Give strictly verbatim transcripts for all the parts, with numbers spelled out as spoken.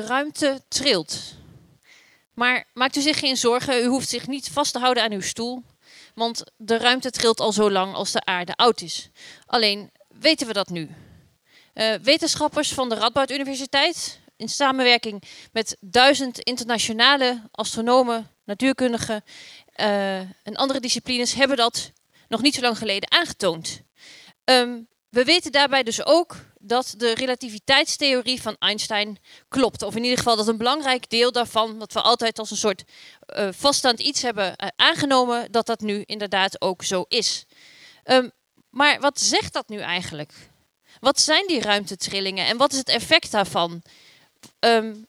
de ruimte trilt. Maar maakt u zich geen zorgen, u hoeft zich niet vast te houden aan uw stoel. Want de ruimte trilt al zo lang als de aarde oud is. Alleen weten we dat nu. Uh, wetenschappers van de Radboud Universiteit, in samenwerking met duizend internationale astronomen, natuurkundigen uh, en andere disciplines, hebben dat nog niet zo lang geleden aangetoond. Um, we weten daarbij dus ook dat de relativiteitstheorie van Einstein klopt. Of in ieder geval dat een belangrijk deel daarvan, wat we altijd als een soort uh, vaststaand iets hebben uh, aangenomen, dat dat nu inderdaad ook zo is. Um, maar wat zegt dat nu eigenlijk? Wat zijn die ruimtetrillingen en wat is het effect daarvan? Um,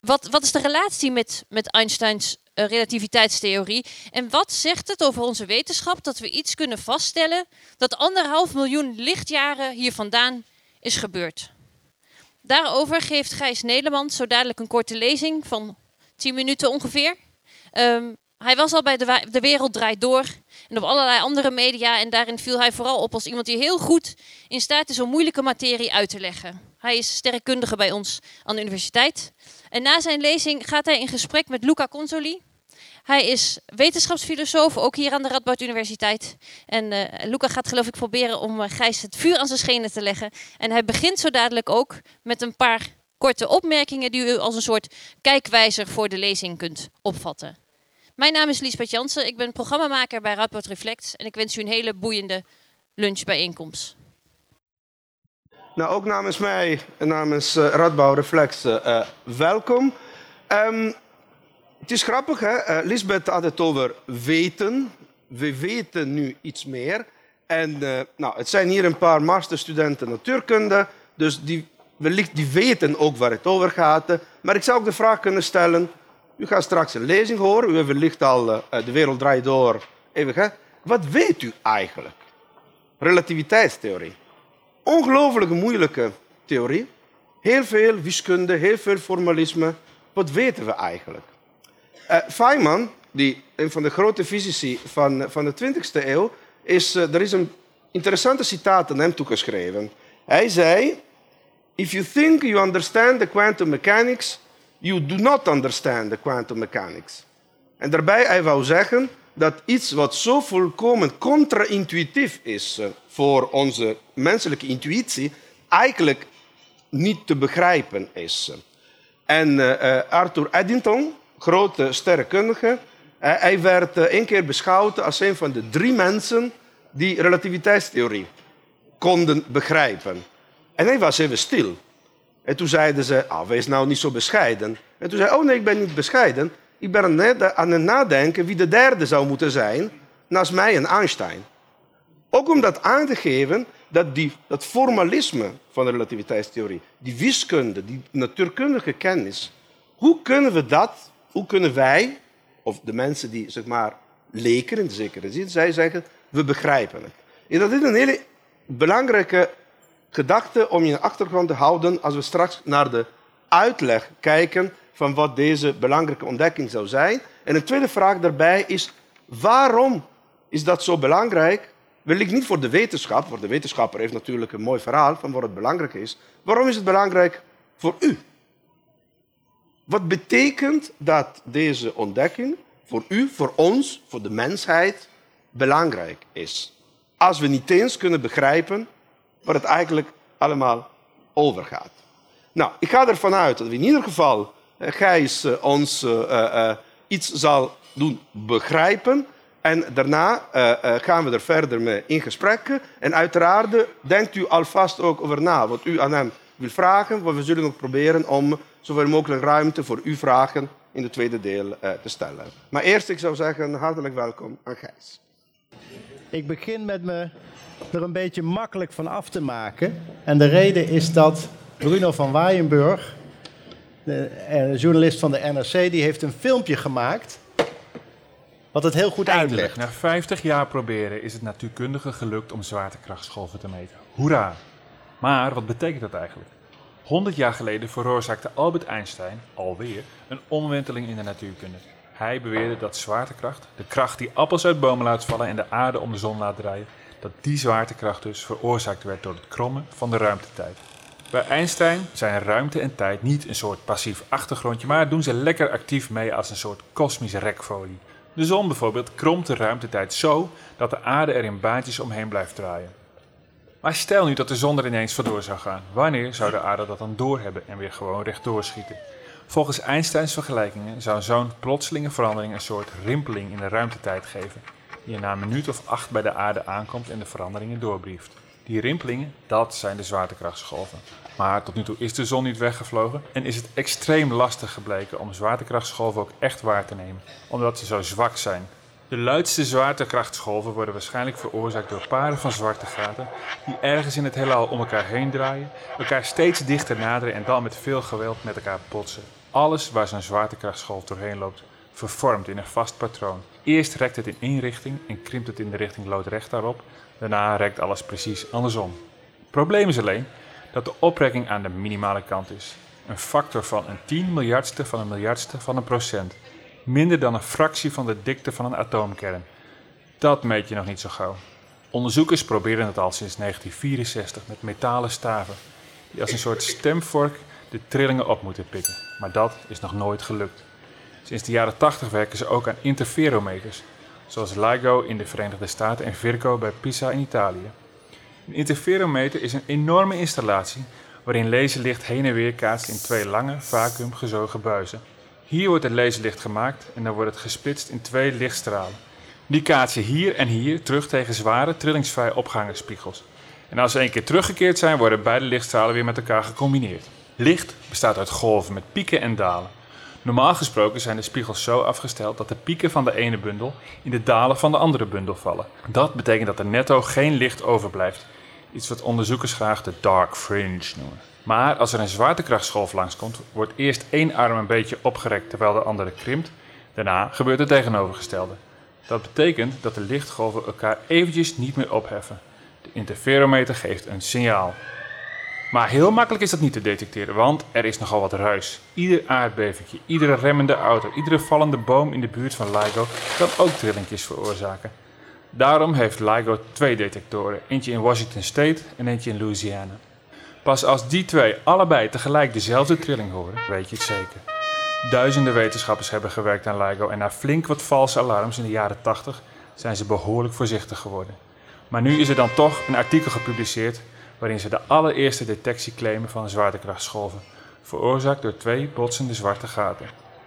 wat, wat is de relatie met, met Einsteins uh, relativiteitstheorie? En wat zegt het over onze wetenschap dat we iets kunnen vaststellen dat anderhalf miljoen lichtjaren hier vandaan is gebeurd? Daarover geeft Gijs Nedelman zo dadelijk een korte lezing van tien minuten ongeveer. Um, Hij was al bij De, de Wereld Draait Door en op allerlei andere media. En daarin viel hij vooral op als iemand die heel goed in staat is om moeilijke materie uit te leggen. Hij is sterrenkundige bij ons aan de universiteit. En na zijn lezing gaat hij in gesprek met Luca Consoli. Hij is wetenschapsfilosoof, ook hier aan de Radboud Universiteit. En uh, Luca gaat geloof ik proberen om uh, Gijs het vuur aan zijn schenen te leggen. En hij begint zo dadelijk ook met een paar korte opmerkingen die u als een soort kijkwijzer voor de lezing kunt opvatten. Mijn naam is Liesbeth Janssen, ik ben programmamaker bij Radboud Reflects en ik wens u een hele boeiende lunchbijeenkomst. Nou, ook namens mij en namens uh, Radboud Reflects, uh, welkom. Um, het is grappig, hè? Uh, Liesbeth had het over weten. We weten nu iets meer. En uh, nou, het zijn hier een paar masterstudenten natuurkunde, dus die, wellicht die weten ook waar het over gaat. Maar ik zou ook de vraag kunnen stellen... U gaat straks een lezing horen. U heeft wellicht al uh, De Wereld Draait Door. Even, hè? Wat weet u eigenlijk? Relativiteitstheorie. Ongelooflijk moeilijke theorie. Heel veel wiskunde, heel veel formalisme. Wat weten we eigenlijk? Uh, Feynman, die, een van de grote fysici van, van de twintigste eeuw, is, uh, er is een interessante citaat aan hem toegeschreven. Hij zei... If you think you understand the quantum mechanics... You do not understand the quantum mechanics. En daarbij hij wou zeggen dat iets wat zo volkomen contra-intuïtief is voor onze menselijke intuïtie, eigenlijk niet te begrijpen is. En uh, Arthur Eddington, grote sterrenkundige, uh, hij werd uh, een keer beschouwd als een van de drie mensen die relativiteitstheorie konden begrijpen. En hij was even stil. En toen zeiden ze, ah, wees nou niet zo bescheiden. En toen zei hij, oh nee, ik ben niet bescheiden. Ik ben aan het nadenken wie de derde zou moeten zijn, naast mij en Einstein. Ook om dat aan te geven, dat die, dat formalisme van de relativiteitstheorie, die wiskunde, die natuurkundige kennis, hoe kunnen we dat, hoe kunnen wij, of de mensen die, zeg maar, leken in de zekere zin, zij zeggen, we begrijpen het. En dat is een hele belangrijke... gedachte om je in de achtergrond te houden als we straks naar de uitleg kijken van wat deze belangrijke ontdekking zou zijn. En een tweede vraag daarbij is, waarom is dat zo belangrijk? Wellicht niet voor de wetenschap, want de wetenschapper heeft natuurlijk een mooi verhaal van wat het belangrijk is. Waarom is het belangrijk voor u? Wat betekent dat deze ontdekking voor u, voor ons, voor de mensheid belangrijk is? Als we niet eens kunnen begrijpen... waar het eigenlijk allemaal over gaat. Nou, ik ga ervan uit dat we in ieder geval uh, Gijs uh, ons uh, uh, iets zal doen begrijpen. En daarna uh, uh, gaan we er verder mee in gesprek. En uiteraard uh, denkt u alvast ook over na wat u aan hem wil vragen. Want we zullen ook proberen om zoveel mogelijk ruimte voor uw vragen in het tweede deel uh, te stellen. Maar eerst, ik zou zeggen, hartelijk welkom aan Gijs. Ik begin met me... er een beetje makkelijk van af te maken. En de reden is dat Bruno van Waaienburg, de journalist van de N R C, die heeft een filmpje gemaakt wat het heel goed eindelijk uitlegt. Na vijftig jaar proberen is het natuurkundigen gelukt om zwaartekrachtsgolven te meten. Hoera! Maar wat betekent dat eigenlijk? honderd jaar geleden veroorzaakte Albert Einstein, alweer, een omwenteling in de natuurkunde. Hij beweerde dat zwaartekracht, de kracht die appels uit bomen laat vallen en de aarde om de zon laat draaien, dat die zwaartekracht dus veroorzaakt werd door het krommen van de ruimtetijd. Bij Einstein zijn ruimte en tijd niet een soort passief achtergrondje, maar doen ze lekker actief mee als een soort kosmische rekfolie. De zon bijvoorbeeld kromt de ruimtetijd zo dat de aarde er in baantjes omheen blijft draaien. Maar stel nu dat de zon er ineens vandoor zou gaan. Wanneer zou de aarde dat dan doorhebben en weer gewoon rechtdoor schieten? Volgens Einsteins vergelijkingen zou zo'n plotselinge verandering een soort rimpeling in de ruimtetijd geven, die na een minuut of acht bij de aarde aankomt en de veranderingen doorbrieft. Die rimpelingen, dat zijn de zwaartekrachtsgolven. Maar tot nu toe is de zon niet weggevlogen en is het extreem lastig gebleken om zwaartekrachtsgolven ook echt waar te nemen, omdat ze zo zwak zijn. De luidste zwaartekrachtsgolven worden waarschijnlijk veroorzaakt door paren van zwarte gaten die ergens in het heelal om elkaar heen draaien, elkaar steeds dichter naderen en dan met veel geweld met elkaar botsen. Alles waar zo'n zwaartekrachtsgolf doorheen loopt, vervormt in een vast patroon. Eerst rekt het in één richting en krimpt het in de richting loodrecht daarop. Daarna rekt alles precies andersom. Het probleem is alleen dat de oprekking aan de minimale kant is. Een factor van een tien miljardste van een miljardste van een procent. Minder dan een fractie van de dikte van een atoomkern. Dat meet je nog niet zo gauw. Onderzoekers proberen het al sinds negentien vierenzestig met metalen staven, die als een soort stemvork de trillingen op moeten pikken. Maar dat is nog nooit gelukt. Sinds de jaren tachtig werken ze ook aan interferometers, zoals LIGO in de Verenigde Staten en Virgo bij Pisa in Italië. Een interferometer is een enorme installatie waarin laserlicht heen en weer kaatst in twee lange, vacuümgezogen buizen. Hier wordt het laserlicht gemaakt en dan wordt het gesplitst in twee lichtstralen. Die kaatsen hier en hier terug tegen zware, trillingsvrij opgangerspiegels. En als ze één keer teruggekeerd zijn, worden beide lichtstralen weer met elkaar gecombineerd. Licht bestaat uit golven met pieken en dalen. Normaal gesproken zijn de spiegels zo afgesteld dat de pieken van de ene bundel in de dalen van de andere bundel vallen. Dat betekent dat er netto geen licht overblijft, iets wat onderzoekers graag de dark fringe noemen. Maar als er een zwaartekrachtsgolf langskomt, wordt eerst één arm een beetje opgerekt terwijl de andere krimpt. Daarna gebeurt het tegenovergestelde. Dat betekent dat de lichtgolven elkaar eventjes niet meer opheffen. De interferometer geeft een signaal. Maar heel makkelijk is dat niet te detecteren, want er is nogal wat ruis. Ieder aardbevingje, iedere remmende auto, iedere vallende boom in de buurt van LIGO kan ook trillingjes veroorzaken. Daarom heeft LIGO twee detectoren, eentje in Washington State en eentje in Louisiana. Pas als die twee allebei tegelijk dezelfde trilling horen, weet je het zeker. Duizenden wetenschappers hebben gewerkt aan LIGO en na flink wat valse alarms in de jaren tachtig zijn ze behoorlijk voorzichtig geworden. Maar nu is er dan toch een artikel gepubliceerd waarin ze de allereerste detectie claimen van zwaartekrachtsgolven, veroorzaakt door twee botsende zwarte gaten.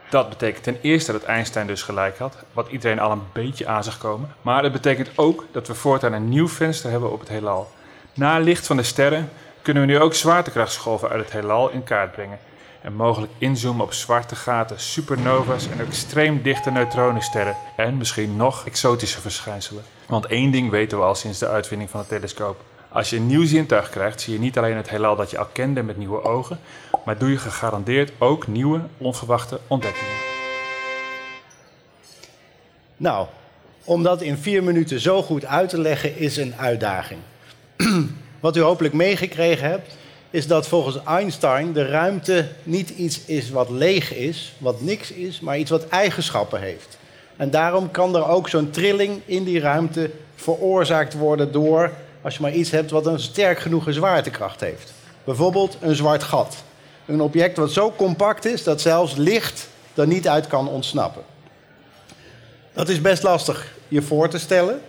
Dat betekent ten eerste dat Einstein dus gelijk had, wat iedereen al een beetje aan zag komen, maar het betekent ook dat we voortaan een nieuw venster hebben op het heelal. Na licht van de sterren kunnen we nu ook zwaartekrachtsgolven uit het heelal in kaart brengen en mogelijk inzoomen op zwarte gaten, supernova's en extreem dichte neutronensterren en misschien nog exotische verschijnselen. Want één ding weten we al sinds de uitvinding van het telescoop. Als je een nieuw zintuig krijgt, zie je niet alleen het heelal dat je al kende met nieuwe ogen, maar doe je gegarandeerd ook nieuwe, onverwachte ontdekkingen. Nou, om dat in vier minuten zo goed uit te leggen is een uitdaging. Wat u hopelijk meegekregen hebt, is dat volgens Einstein de ruimte niet iets is wat leeg is, wat niks is, maar iets wat eigenschappen heeft. En daarom kan er ook zo'n trilling in die ruimte veroorzaakt worden door, als je maar iets hebt wat een sterk genoeg zwaartekracht heeft. Bijvoorbeeld een zwart gat. Een object wat zo compact is dat zelfs licht er niet uit kan ontsnappen. Dat is best lastig je voor te stellen.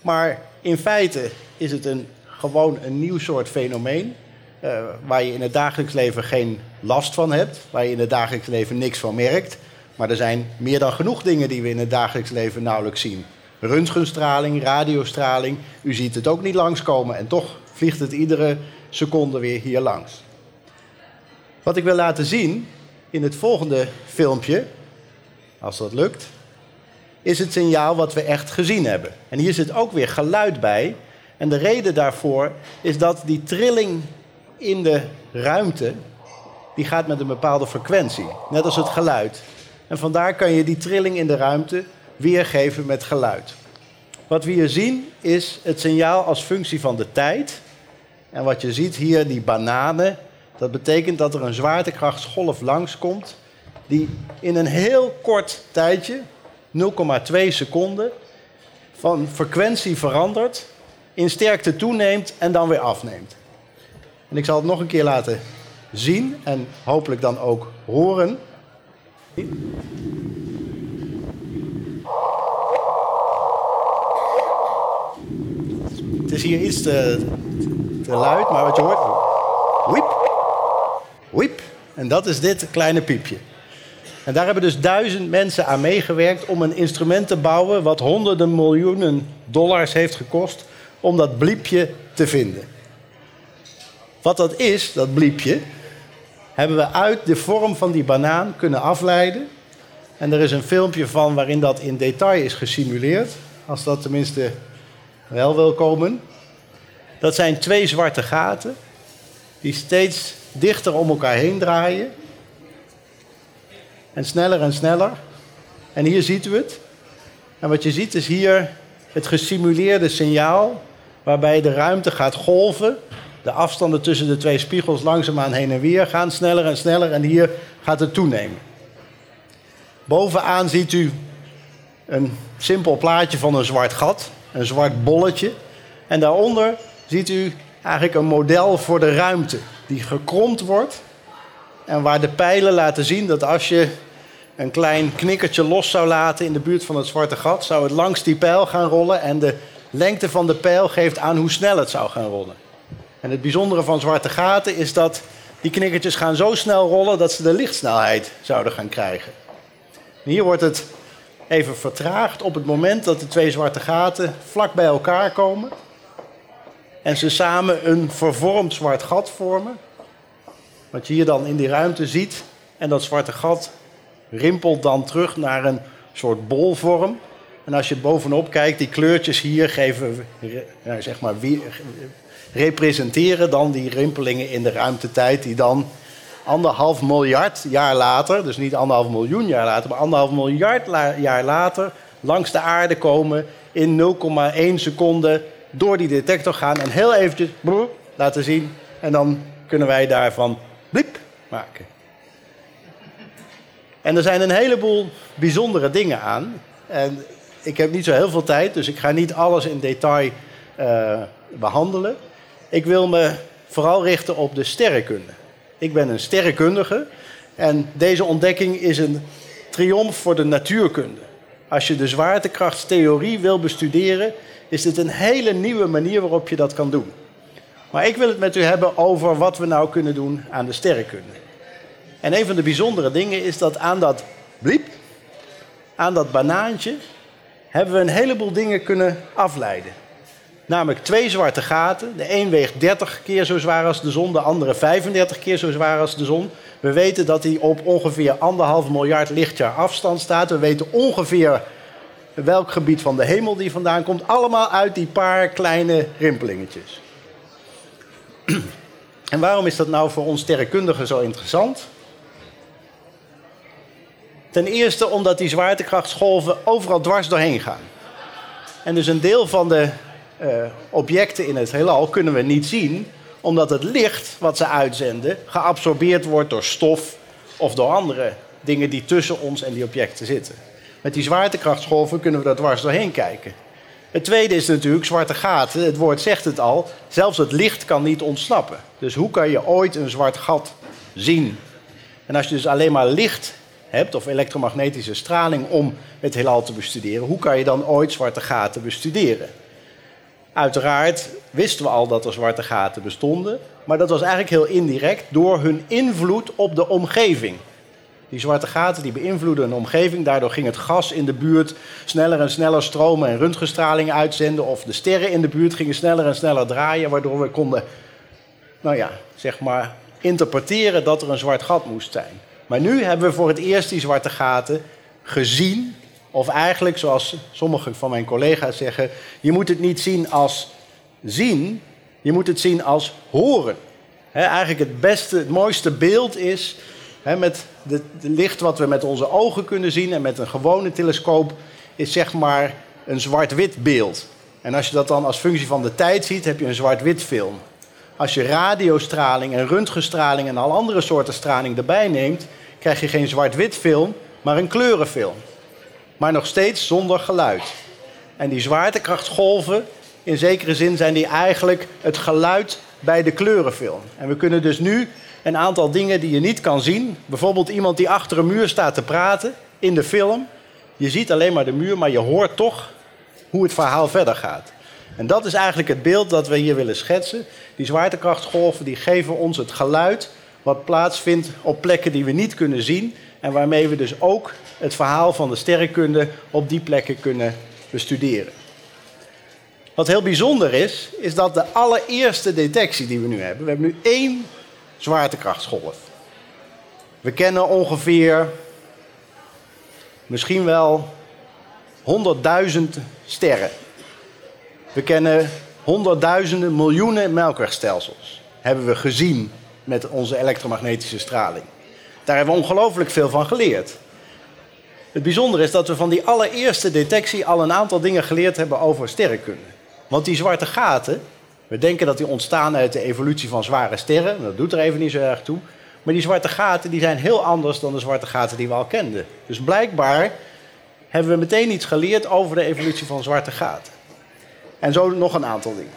Maar in feite is het een, gewoon een nieuw soort fenomeen. Uh, waar je in het dagelijks leven geen last van hebt. Waar je in het dagelijks leven niks van merkt. Maar er zijn meer dan genoeg dingen die we in het dagelijks leven nauwelijks zien. Röntgenstraling, radiostraling, u ziet het ook niet langskomen en toch vliegt het iedere seconde weer hier langs. Wat ik wil laten zien in het volgende filmpje, als dat lukt, is het signaal wat we echt gezien hebben. En hier zit ook weer geluid bij. En de reden daarvoor is dat die trilling in de ruimte, die gaat met een bepaalde frequentie, net als het geluid. En vandaar kan je die trilling in de ruimte weergeven met geluid. Wat we hier zien is het signaal als functie van de tijd. En wat je ziet hier, die bananen, dat betekent dat er een zwaartekrachtsgolf langskomt die in een heel kort tijdje, nul komma twee seconden, van frequentie verandert, in sterkte toeneemt en dan weer afneemt. En En ik zal het nog een keer laten zien en hopelijk dan ook horen. Het is hier iets te, te luid, maar wat je hoort... Wiep, wiep. En dat is dit kleine piepje. En daar hebben dus duizend mensen aan meegewerkt om een instrument te bouwen wat honderden miljoenen dollars heeft gekost om dat bliepje te vinden. Wat dat is, dat bliepje, hebben we uit de vorm van die banaan kunnen afleiden. En er is een filmpje van waarin dat in detail is gesimuleerd, als dat tenminste wel wil komen. Dat zijn twee zwarte gaten die steeds dichter om elkaar heen draaien. En sneller en sneller. En hier ziet u het. En wat je ziet is hier het gesimuleerde signaal, waarbij de ruimte gaat golven. De afstanden tussen de twee spiegels langzaamaan heen en weer gaan sneller en sneller. En hier gaat het toenemen. Bovenaan ziet u een simpel plaatje van een zwart gat. Een zwart bolletje. En daaronder ziet u eigenlijk een model voor de ruimte. Die gekromd wordt. En waar de pijlen laten zien dat als je een klein knikkertje los zou laten in de buurt van het zwarte gat, zou het langs die pijl gaan rollen. En de lengte van de pijl geeft aan hoe snel het zou gaan rollen. En het bijzondere van zwarte gaten is dat die knikkertjes gaan zo snel rollen dat ze de lichtsnelheid zouden gaan krijgen. En hier wordt het even vertraagd op het moment dat de twee zwarte gaten vlak bij elkaar komen. En ze samen een vervormd zwart gat vormen. Wat je hier dan in die ruimte ziet. En dat zwarte gat rimpelt dan terug naar een soort bolvorm. En als je bovenop kijkt, die kleurtjes hier geven, nou zeg maar, representeren dan die rimpelingen in de ruimtetijd. Die dan anderhalf miljard jaar later, dus niet anderhalf miljoen jaar later, maar anderhalf miljard jaar later langs de aarde komen in nul komma één seconde door die detector gaan en heel eventjes broer, laten zien. En dan kunnen wij daarvan bliep maken. En er zijn een heleboel bijzondere dingen aan. En ik heb niet zo heel veel tijd, dus ik ga niet alles in detail uh, behandelen. Ik wil me vooral richten op de sterrenkunde. Ik ben een sterrenkundige en deze ontdekking is een triomf voor de natuurkunde. Als je de zwaartekrachtstheorie wil bestuderen, is dit een hele nieuwe manier waarop je dat kan doen. Maar ik wil het met u hebben over wat we nou kunnen doen aan de sterrenkunde. En een van de bijzondere dingen is dat aan dat bliep, aan dat banaantje, hebben we een heleboel dingen kunnen afleiden. Namelijk twee zwarte gaten. De een weegt dertig keer zo zwaar als de zon, de andere vijfendertig keer zo zwaar als de zon. We weten dat die op ongeveer anderhalf miljard lichtjaar afstand staat. We weten ongeveer welk gebied van de hemel die vandaan komt. Allemaal uit die paar kleine rimpelingetjes. En waarom is dat nou voor ons sterrenkundigen zo interessant? Ten eerste omdat die zwaartekrachtsgolven overal dwars doorheen gaan. En dus een deel van de uh, objecten in het heelal kunnen we niet zien, omdat het licht wat ze uitzenden geabsorbeerd wordt door stof of door andere dingen die tussen ons en die objecten zitten. Met die zwaartekrachtsgolven kunnen we daar dwars doorheen kijken. Het tweede is natuurlijk zwarte gaten. Het woord zegt het al. Zelfs het licht kan niet ontsnappen. Dus hoe kan je ooit een zwart gat zien? En als je dus alleen maar licht hebt of elektromagnetische straling om het heelal te bestuderen, hoe kan je dan ooit zwarte gaten bestuderen? Uiteraard wisten we al dat er zwarte gaten bestonden, maar dat was eigenlijk heel indirect door hun invloed op de omgeving. Die zwarte gaten die beïnvloeden een omgeving. Daardoor ging het gas in de buurt sneller en sneller stromen en röntgenstraling uitzenden. Of de sterren in de buurt gingen sneller en sneller draaien. Waardoor we konden, nou ja, zeg maar, interpreteren dat er een zwart gat moest zijn. Maar nu hebben we voor het eerst die zwarte gaten gezien. Of eigenlijk, zoals sommige van mijn collega's zeggen, je moet het niet zien als zien. Je moet het zien als horen. He, eigenlijk het beste, het mooiste beeld is, He, met het licht wat we met onze ogen kunnen zien en met een gewone telescoop is zeg maar een zwart-wit beeld. En als je dat dan als functie van de tijd ziet, heb je een zwart-wit film. Als je radiostraling en röntgenstraling en al andere soorten straling erbij neemt, krijg je geen zwart-wit film, maar een kleurenfilm. Maar nog steeds zonder geluid. En die zwaartekrachtsgolven, in zekere zin zijn die eigenlijk het geluid bij de kleurenfilm. En we kunnen dus nu een aantal dingen die je niet kan zien. Bijvoorbeeld iemand die achter een muur staat te praten in de film. Je ziet alleen maar de muur, maar je hoort toch hoe het verhaal verder gaat. En dat is eigenlijk het beeld dat we hier willen schetsen. Die zwaartekrachtgolven die geven ons het geluid wat plaatsvindt op plekken die we niet kunnen zien. En waarmee we dus ook het verhaal van de sterrenkunde op die plekken kunnen bestuderen. Wat heel bijzonder is, is dat de allereerste detectie die we nu hebben... We hebben nu één zwaartekrachtsgolf. We kennen ongeveer misschien wel honderdduizend sterren. We kennen honderdduizenden, miljoenen melkwegstelsels. Hebben we gezien met onze elektromagnetische straling. Daar hebben we ongelooflijk veel van geleerd. Het bijzondere is dat we van die allereerste detectie al een aantal dingen geleerd hebben over sterrenkunde. Want die zwarte gaten, we denken dat die ontstaan uit de evolutie van zware sterren. Dat doet er even niet zo erg toe. Maar die zwarte gaten die zijn heel anders dan de zwarte gaten die we al kenden. Dus blijkbaar hebben we meteen iets geleerd over de evolutie van zwarte gaten. En zo nog een aantal dingen.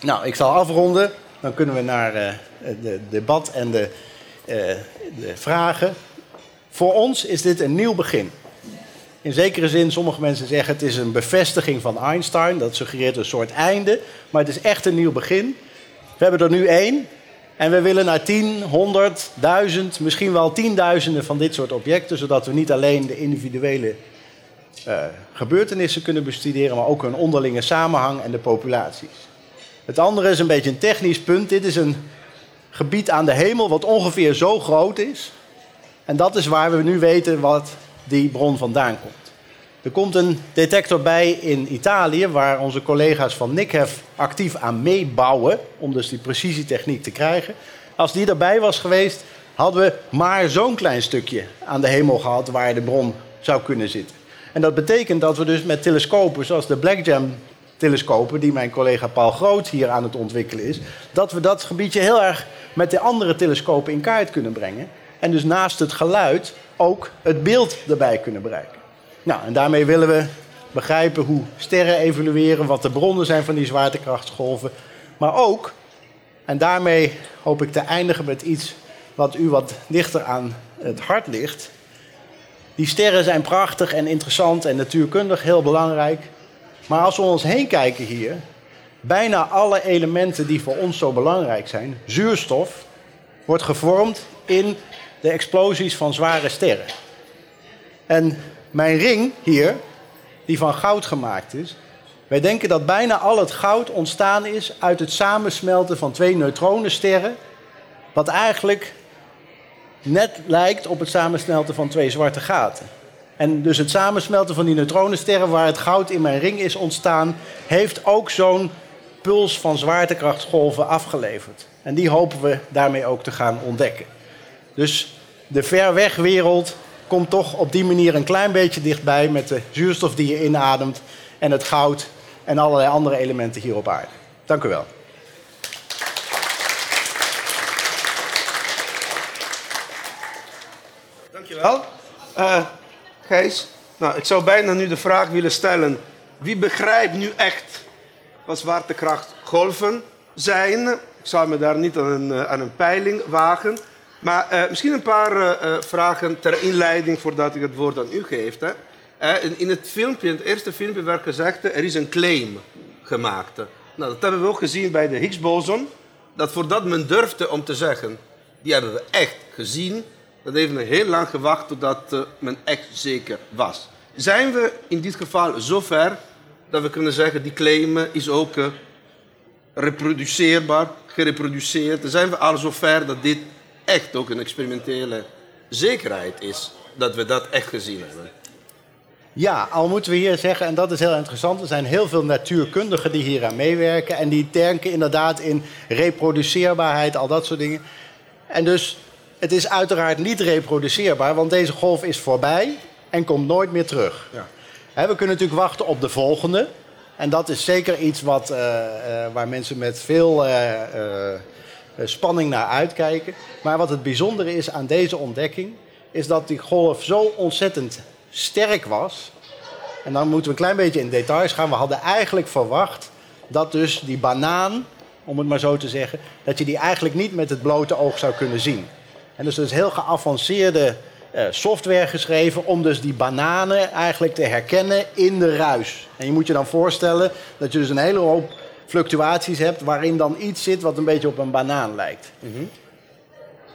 Nou, ik zal afronden. Dan kunnen we naar uh, het debat en de, uh, de vragen. Voor ons is dit een nieuw begin. In zekere zin, sommige mensen zeggen het is een bevestiging van Einstein. Dat suggereert een soort einde. Maar het is echt een nieuw begin. We hebben er nu één. En we willen naar tien, honderd, duizend, misschien wel tienduizenden van dit soort objecten. Zodat we niet alleen de individuele uh, gebeurtenissen kunnen bestuderen. Maar ook hun onderlinge samenhang en de populaties. Het andere is een beetje een technisch punt. Dit is een gebied aan de hemel wat ongeveer zo groot is. En dat is waar we nu weten wat die bron vandaan komt. Er komt een detector bij in Italië, waar onze collega's van Nikhef actief aan meebouwen, om dus die precisietechniek te krijgen. Als die erbij was geweest, hadden we maar zo'n klein stukje aan de hemel gehad waar de bron zou kunnen zitten. En dat betekent dat we dus met telescopen zoals de Blackjam telescopen, die mijn collega Paul Groot hier aan het ontwikkelen is, dat we dat gebiedje heel erg met de andere telescopen in kaart kunnen brengen. En dus naast het geluid ook het beeld erbij kunnen bereiken. Nou, en daarmee willen we begrijpen hoe sterren evolueren, wat de bronnen zijn van die zwaartekrachtsgolven. Maar ook, en daarmee hoop ik te eindigen met iets wat u wat dichter aan het hart ligt. Die sterren zijn prachtig en interessant en natuurkundig heel belangrijk. Maar als we om ons heen kijken hier, bijna alle elementen die voor ons zo belangrijk zijn, zuurstof, wordt gevormd in de explosies van zware sterren. En mijn ring hier, die van goud gemaakt is, wij denken dat bijna al het goud ontstaan is uit het samensmelten van twee neutronensterren, wat eigenlijk net lijkt op het samensmelten van twee zwarte gaten. En dus het samensmelten van die neutronensterren, waar het goud in mijn ring is ontstaan, heeft ook zo'n puls van zwaartekrachtsgolven afgeleverd. En die hopen we daarmee ook te gaan ontdekken. Dus de verwegwereld komt toch op die manier een klein beetje dichtbij met de zuurstof die je inademt en het goud en allerlei andere elementen hier op aarde. Dank u wel. Dank je wel. Uh, Gijs, nou, ik zou bijna nu de vraag willen stellen. Wie begrijpt nu echt wat zwaartekrachtgolven zijn? Ik zou me daar niet aan een, aan een peiling wagen. Maar uh, misschien een paar uh, vragen ter inleiding voordat ik het woord aan u geef. Hè. Uh, in, in het filmpje, in het eerste filmpje werd gezegd, uh, er is een claim gemaakt. Nou, dat hebben we ook gezien bij de Higgs-boson. Dat voordat men durfde om te zeggen, die hebben we echt gezien. Dat heeft men heel lang gewacht totdat uh, men echt zeker was. Zijn we in dit geval zover dat we kunnen zeggen, die claim is ook uh, reproduceerbaar, gereproduceerd. Dan zijn we al zover dat dit echt ook een experimentele zekerheid is dat we dat echt gezien hebben. Ja, al moeten we hier zeggen, en dat is heel interessant, er zijn heel veel natuurkundigen die hier aan meewerken en die denken inderdaad in reproduceerbaarheid, al dat soort dingen. En dus, het is uiteraard niet reproduceerbaar, want deze golf is voorbij en komt nooit meer terug. Ja. He, we kunnen natuurlijk wachten op de volgende. En dat is zeker iets wat, uh, uh, waar mensen met veel... Uh, uh, spanning naar uitkijken. Maar wat het bijzondere is aan deze ontdekking, is dat die golf zo ontzettend sterk was. En dan moeten we een klein beetje in details gaan. We hadden eigenlijk verwacht dat dus die banaan om het maar zo te zeggen, dat je die eigenlijk niet met het blote oog zou kunnen zien. En dus dat is heel geavanceerde uh, software geschreven om dus die bananen eigenlijk te herkennen in de ruis. En je moet je dan voorstellen dat je dus een hele hoop fluctuaties hebt waarin dan iets zit wat een beetje op een banaan lijkt. Mm-hmm.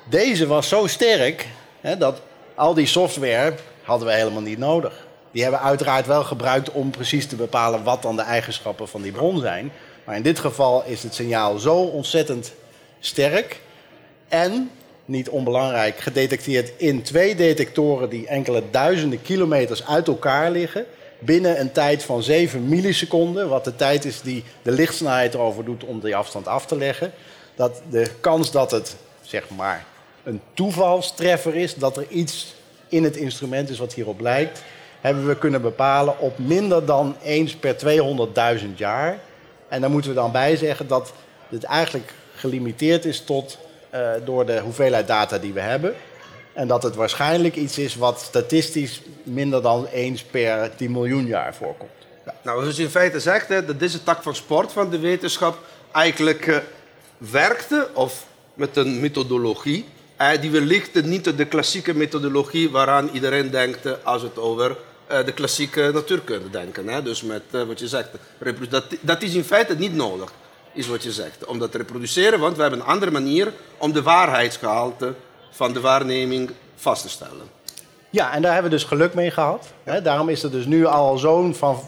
Deze was zo sterk, hè, dat al die software hadden we helemaal niet nodig. Die hebben we uiteraard wel gebruikt om precies te bepalen wat dan de eigenschappen van die bron zijn. Maar in dit geval is het signaal zo ontzettend sterk en, niet onbelangrijk, gedetecteerd in twee detectoren die enkele duizenden kilometers uit elkaar liggen, binnen een tijd van zeven milliseconden, wat de tijd is die de lichtsnelheid erover doet om die afstand af te leggen, dat de kans dat het, zeg maar, een toevalstreffer is, dat er iets in het instrument is wat hierop lijkt, hebben we kunnen bepalen op minder dan eens per tweehonderdduizend jaar. En daar moeten we dan bij zeggen dat dit eigenlijk gelimiteerd is tot uh, door de hoeveelheid data die we hebben. En dat het waarschijnlijk iets is wat statistisch minder dan eens per tien miljoen jaar voorkomt. Ja. Nou, zoals je in feite zegt, hè, dat deze tak van sport van de wetenschap eigenlijk uh, werkte of met een methodologie uh, die wellicht niet de klassieke methodologie waaraan iedereen denkt uh, als het over uh, de klassieke natuurkunde denken. Hè. Dus met uh, wat je zegt, reprodu- dat, dat is in feite niet nodig, is wat je zegt, om dat te reproduceren, want we hebben een andere manier om de waarheidsgehalte van de waarneming vast te stellen. Ja, en daar hebben we dus geluk mee gehad. He, daarom is er dus nu al zo'n, van,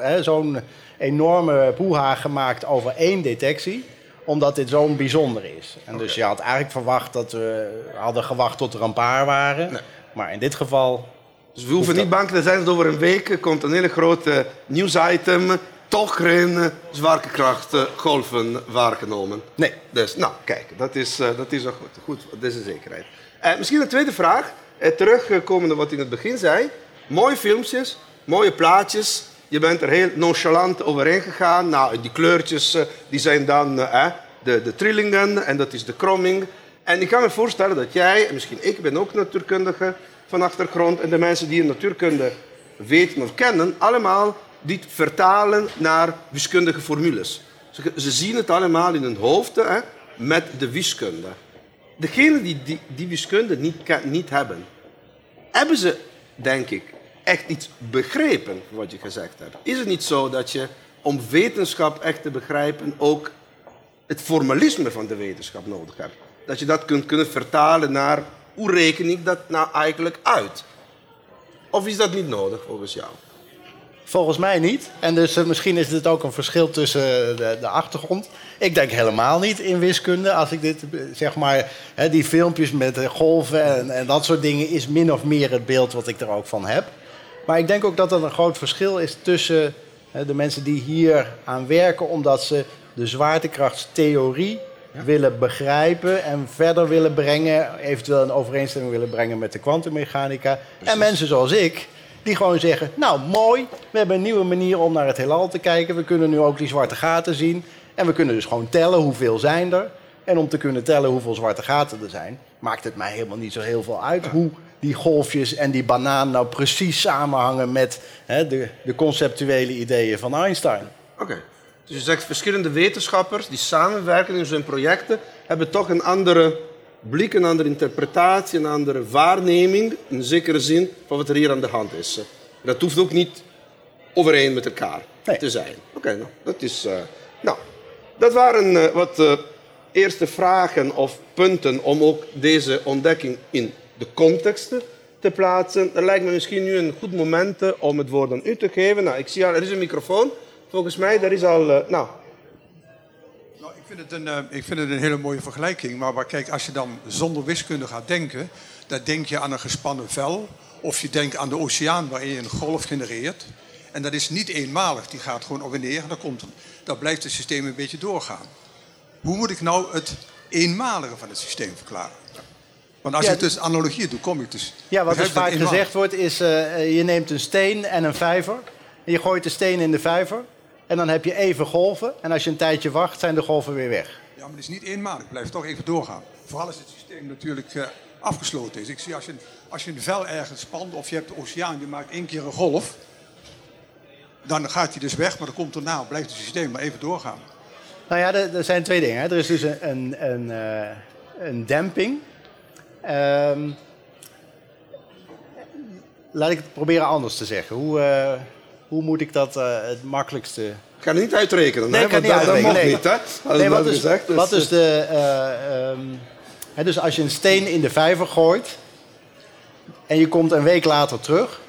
he, zo'n enorme poeha gemaakt over één detectie, omdat dit zo'n bijzonder is. En okay. Dus je had eigenlijk verwacht dat we hadden gewacht tot er een paar waren. Nee. Maar in dit geval... Dus we hoeven niet dat... bang te zijn dat over een week komt een hele grote nieuwsitem, toch geen zwaartekrachtgolven waargenomen. Nee. Dus, nou, kijk, dat is, uh, dat is wel goed. Goed, dat is een zekerheid. Uh, misschien een tweede vraag. Uh, terugkomende wat ik in het begin zei. Mooie filmpjes, mooie plaatjes. Je bent er heel nonchalant overheen gegaan. Nou, die kleurtjes, uh, die zijn dan uh, de, de trillingen en dat is de kromming. En ik kan me voorstellen dat jij, en misschien ik ben ook natuurkundige van achtergrond, en de mensen die natuurkunde weten of kennen, allemaal... die vertalen naar wiskundige formules. Ze zien het allemaal in hun hoofd, hè, met de wiskunde. Degenen die die, die wiskunde niet, niet hebben, hebben ze, denk ik, echt iets begrepen wat je gezegd hebt. Is het niet zo dat je, om wetenschap echt te begrijpen, ook het formalisme van de wetenschap nodig hebt? Dat je dat kunt kunnen vertalen naar, hoe reken ik dat nou eigenlijk uit? Of is dat niet nodig volgens jou? Volgens mij niet. En dus uh, misschien is dit ook een verschil tussen de, de achtergrond. Ik denk helemaal niet in wiskunde. Als ik dit, zeg maar, hè, die filmpjes met golven en, en dat soort dingen... is min of meer het beeld wat ik er ook van heb. Maar ik denk ook dat er een groot verschil is tussen hè, de mensen die hier aan werken... omdat ze de zwaartekrachtstheorie ja. willen begrijpen... en verder willen brengen, eventueel een overeenstemming willen brengen... met de kwantummechanica. En mensen zoals ik... die gewoon zeggen, nou mooi, we hebben een nieuwe manier om naar het heelal te kijken. We kunnen nu ook die zwarte gaten zien. En we kunnen dus gewoon tellen hoeveel zijn er. En om te kunnen tellen hoeveel zwarte gaten er zijn... maakt het mij helemaal niet zo heel veel uit... hoe die golfjes en die banaan nou precies samenhangen... met hè, de, de conceptuele ideeën van Einstein. Oké, okay. Dus je zegt verschillende wetenschappers... die samenwerken in hun projecten... hebben toch een andere... blik, een andere interpretatie, een andere waarneming, in zekere zin, van wat er hier aan de hand is. Dat hoeft ook niet overeen met elkaar nee. te zijn. Oké, okay, nou, dat is... Uh, nou, dat waren uh, wat uh, eerste vragen of punten om ook deze ontdekking in de context te plaatsen. Er lijkt me misschien nu een goed moment uh, om het woord aan u te geven. Nou, ik zie al, er is een microfoon. Volgens mij, daar is al... Uh, nou, Ik vind, het een, ik vind het een hele mooie vergelijking. Maar, maar kijk, als je dan zonder wiskunde gaat denken... dan denk je aan een gespannen vel. Of je denkt aan de oceaan waarin je een golf genereert. En dat is niet eenmalig. Die gaat gewoon op en neer. En dan, komt, dan blijft het systeem een beetje doorgaan. Hoe moet ik nou het eenmalige van het systeem verklaren? Want als ja, ik dus analogie doe, kom ik dus... Ja, wat dus vaak gezegd wordt is... Uh, je neemt een steen en een vijver. En je gooit de steen in de vijver... En dan heb je even golven. En als je een tijdje wacht, zijn de golven weer weg. Ja, maar het is niet eenmalig. Het blijft toch even doorgaan. Vooral als het systeem natuurlijk uh, afgesloten is. Ik zie als je, als je een vel ergens spant of je hebt de oceaan, je maakt één keer een golf. Dan gaat hij dus weg, maar dan komt daarna, blijft het systeem maar even doorgaan. Nou ja, er, er zijn twee dingen. Hè. Er is dus een, een, een, uh, een demping. Um, laat ik het proberen anders te zeggen. Hoe, uh, hoe moet ik dat uh, het makkelijkste... Ik kan het niet uitrekenen, nee, hè? Want niet dat, uitrekenen. dat mag nee. niet. Hè? Nee, wat, is, gezegd, dus... wat is de... Uh, um, hè, dus als je een steen in de vijver gooit... en je komt een week later terug...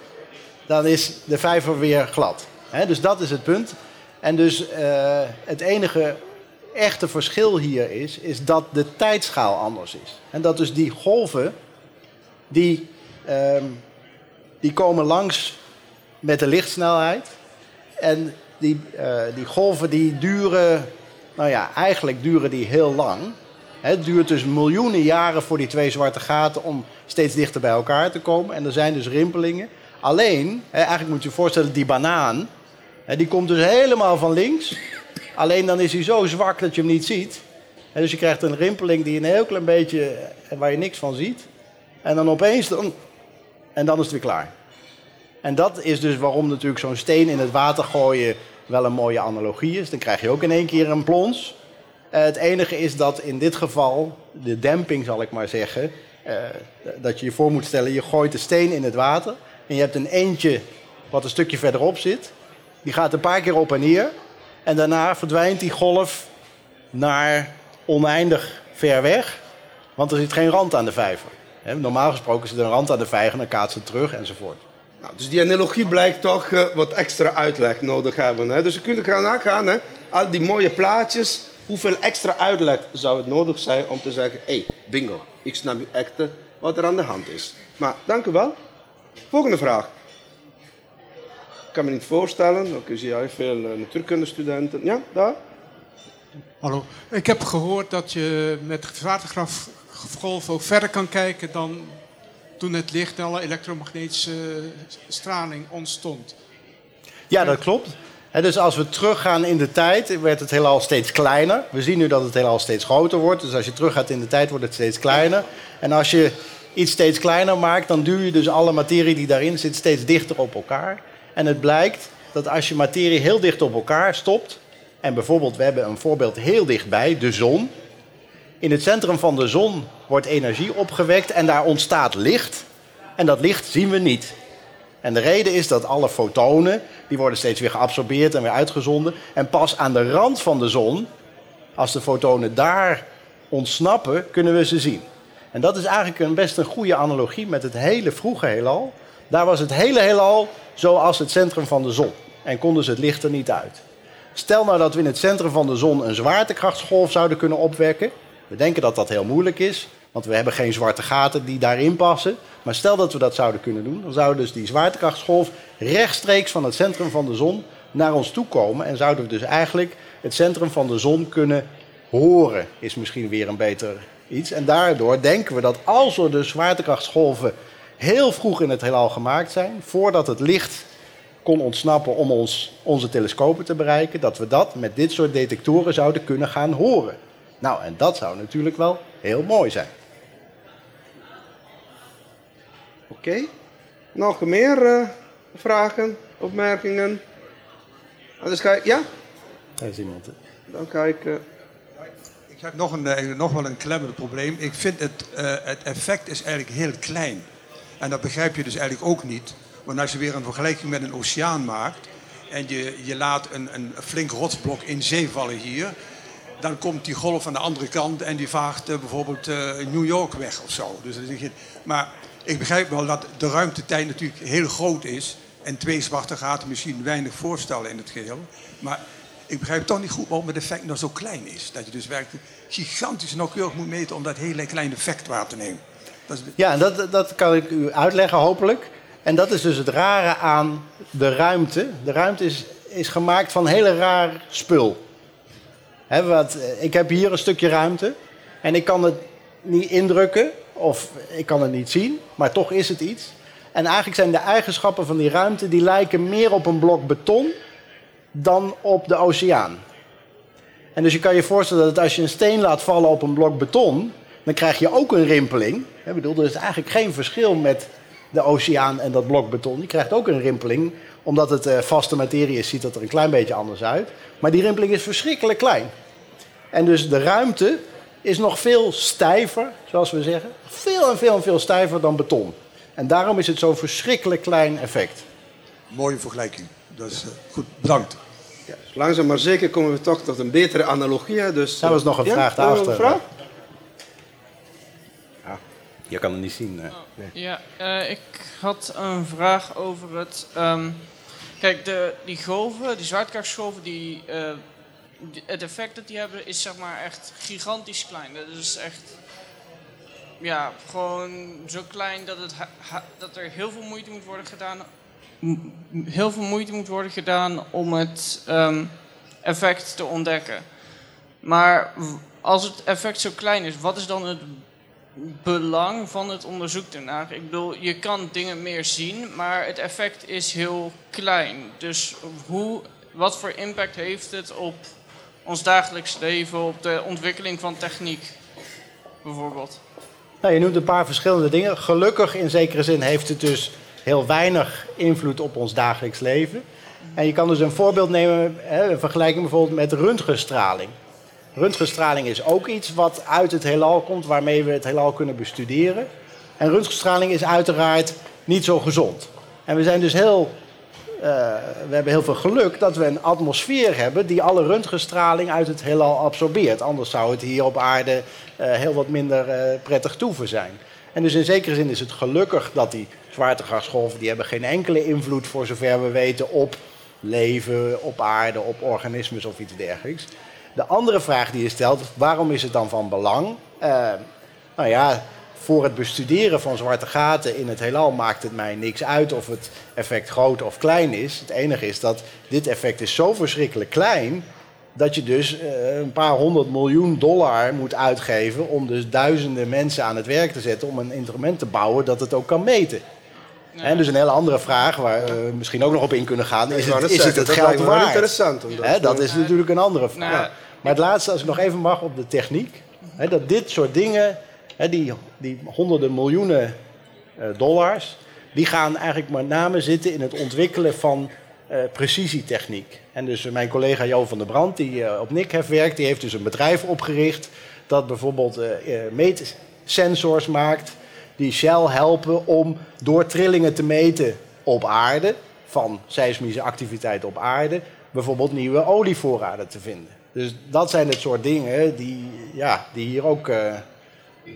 dan is de vijver weer glad. Hè? Dus dat is het punt. En dus uh, het enige echte verschil hier is... is dat de tijdschaal anders is. En dat dus die golven... die, um, die komen langs met de lichtsnelheid... en die, uh, die golven die duren... nou ja, eigenlijk duren die heel lang. Het duurt dus miljoenen jaren voor die twee zwarte gaten... om steeds dichter bij elkaar te komen. En er zijn dus rimpelingen. Alleen, hè, eigenlijk moet je je voorstellen, die banaan... He, die komt dus helemaal van links. Alleen dan is hij zo zwak dat je hem niet ziet. He, dus je krijgt een rimpeling die een heel klein beetje... waar je niks van ziet. En dan opeens... Dan, en dan is het weer klaar. En dat is dus waarom natuurlijk zo'n steen in het water gooien... wel een mooie analogie is. Dan krijg je ook in één keer een plons. Uh, het enige is dat in dit geval... de demping, zal ik maar zeggen... Uh, dat je je voor moet stellen... je gooit de steen in het water... en je hebt een eentje wat een stukje verderop zit... Die gaat een paar keer op en neer. En daarna verdwijnt die golf naar oneindig ver weg. Want er zit geen rand aan de vijver. He, normaal gesproken zit er een rand aan de vijver en dan kaatst het terug enzovoort. Nou, dus die analogie blijkt toch uh, wat extra uitleg nodig hebben. Hè? Dus we kunnen gaan nagaan, hè? Al die mooie plaatjes. Hoeveel extra uitleg zou het nodig zijn om te zeggen... Hé, hey, bingo, ik snap nu echt wat er aan de hand is. Maar dank u wel. Volgende vraag. Ik kan me niet voorstellen, ook zie jij veel natuurkundestudenten. Ja, daar? Hallo. Ik heb gehoord dat je met zwaartekrachtgolven ook verder kan kijken dan toen het licht en alle elektromagnetische straling ontstond. Ja, dat klopt. He, dus als we teruggaan in de tijd, werd het heelal steeds kleiner. We zien nu dat het heelal steeds groter wordt. Dus als je teruggaat in de tijd, wordt het steeds kleiner. En als je iets steeds kleiner maakt, dan duw je dus alle materie die daarin zit steeds dichter op elkaar. En het blijkt dat als je materie heel dicht op elkaar stopt... en bijvoorbeeld, we hebben een voorbeeld heel dichtbij, de zon. In het centrum van de zon wordt energie opgewekt en daar ontstaat licht. En dat licht zien we niet. En de reden is dat alle fotonen, die worden steeds weer geabsorbeerd en weer uitgezonden. En pas aan de rand van de zon, als de fotonen daar ontsnappen, kunnen we ze zien. En dat is eigenlijk een best een goede analogie met het hele vroege heelal. Daar was het hele heelal... zoals het centrum van de zon. En kon dus het licht er niet uit. Stel nou dat we in het centrum van de zon een zwaartekrachtsgolf zouden kunnen opwekken. We denken dat dat heel moeilijk is, want we hebben geen zwarte gaten die daarin passen. Maar stel dat we dat zouden kunnen doen, dan zou dus die zwaartekrachtsgolf rechtstreeks van het centrum van de zon naar ons toe komen. En zouden we dus eigenlijk het centrum van de zon kunnen horen, is misschien weer een beter iets. En daardoor denken we dat als we de zwaartekrachtsgolven... heel vroeg in het heelal gemaakt zijn... voordat het licht kon ontsnappen om ons, onze telescopen te bereiken... dat we dat met dit soort detectoren zouden kunnen gaan horen. Nou, en dat zou natuurlijk wel heel mooi zijn. Oké. Okay. Nog meer uh, vragen, opmerkingen? Anders ga ik... Ja? Daar is iemand. Hè? Dan ga ik... Uh... Ik heb nog, een, nog wel een klemmend probleem. Ik vind het, uh, het effect is eigenlijk heel klein... En dat begrijp je dus eigenlijk ook niet. Want als je weer een vergelijking met een oceaan maakt... en je, je laat een, een flink rotsblok in zee vallen hier... dan komt die golf aan de andere kant... en die vaagt uh, bijvoorbeeld uh, New York weg of zo. Dus dat is geen... Maar ik begrijp wel dat de ruimtetijd natuurlijk heel groot is... en twee zwarte gaten misschien weinig voorstellen in het geheel. Maar ik begrijp toch niet goed waarom het effect nou zo klein is. Dat je dus werkelijk gigantisch nauwkeurig moet meten... om dat hele kleine effect waar te nemen. Ja, dat, dat kan ik u uitleggen, hopelijk. En dat is dus het rare aan de ruimte. De ruimte is, is gemaakt van hele raar spul. He, wat, ik heb hier een stukje ruimte. En ik kan het niet indrukken. Of ik kan het niet zien. Maar toch is het iets. En eigenlijk zijn de eigenschappen van die ruimte... die lijken meer op een blok beton... dan op de oceaan. En dus je kan je voorstellen dat als je een steen laat vallen op een blok beton... dan krijg je ook een rimpeling. Ik bedoel, er is eigenlijk geen verschil met de oceaan en dat blok beton. Je krijgt ook een rimpeling. Omdat het vaste materie is, ziet dat er een klein beetje anders uit. Maar die rimpeling is verschrikkelijk klein. En dus de ruimte is nog veel stijver, zoals we zeggen. Veel en veel en veel stijver dan beton. En daarom is het zo'n verschrikkelijk klein effect. Mooie vergelijking. Dus uh, goed, bedankt. Ja, dus langzaam maar zeker komen we toch tot een betere analogie. Dus, Daar was nog een ja, vraag daarachter. Vraag? Ja, je kan het niet zien. Uh, nee. Ja, uh, ik had een vraag over het... Um, kijk, de, die golven, die zwaartekrachtsgolven, die, uh, die, het effect dat die hebben is zeg maar echt gigantisch klein. Dat is echt... Ja, gewoon zo klein dat, het ha- ha- dat er heel veel moeite moet worden gedaan... heel veel moeite moet worden gedaan om het um, effect te ontdekken. Maar als het effect zo klein is, wat is dan het belang van het onderzoek daarnaar? Ik bedoel, je kan dingen meer zien, maar het effect is heel klein. Dus hoe, wat voor impact heeft het op ons dagelijks leven, op de ontwikkeling van techniek bijvoorbeeld? Nou, je noemt een paar verschillende dingen. Gelukkig in zekere zin heeft het dus... heel weinig invloed op ons dagelijks leven. En je kan dus een voorbeeld nemen, een vergelijking bijvoorbeeld met röntgenstraling. Röntgenstraling is ook iets wat uit het heelal komt, waarmee we het heelal kunnen bestuderen. En röntgenstraling is uiteraard niet zo gezond. En we zijn dus heel, uh, we hebben heel veel geluk dat we een atmosfeer hebben die alle röntgenstraling uit het heelal absorbeert. Anders zou het hier op aarde uh, heel wat minder uh, prettig toeven zijn. En dus in zekere zin is het gelukkig dat die zwaartekrachtsgolven... die hebben geen enkele invloed, voor zover we weten, op leven, op aarde, op organismes of iets dergelijks. De andere vraag die je stelt, waarom is het dan van belang? Uh, nou ja, voor het bestuderen van zwarte gaten in het heelal maakt het mij niks uit... of het effect groot of klein is. Het enige is dat dit effect is zo verschrikkelijk klein... dat je dus een paar honderd miljoen dollar moet uitgeven... om dus duizenden mensen aan het werk te zetten... om een instrument te bouwen dat het ook kan meten. Ja. En dus een hele andere vraag waar we misschien ook nog op in kunnen gaan... is, ja, het, is het het, het geld waard? Interessant, omdat... He, dat is natuurlijk een andere vraag. Nou, ja. Maar het laatste, als ik nog even mag, op de techniek... He, dat dit soort dingen, he, die, die honderden miljoenen uh, dollars... die gaan eigenlijk met name zitten in het ontwikkelen van... Uh, precisietechniek. En dus mijn collega Jo van der Brand, die uh, op Nikhef werkt... die heeft dus een bedrijf opgericht... dat bijvoorbeeld uh, meetsensors maakt... die Shell helpen om door trillingen te meten op aarde... van seismische activiteit op aarde... bijvoorbeeld nieuwe olievoorraden te vinden. Dus dat zijn het soort dingen die, ja, die hier ook uh,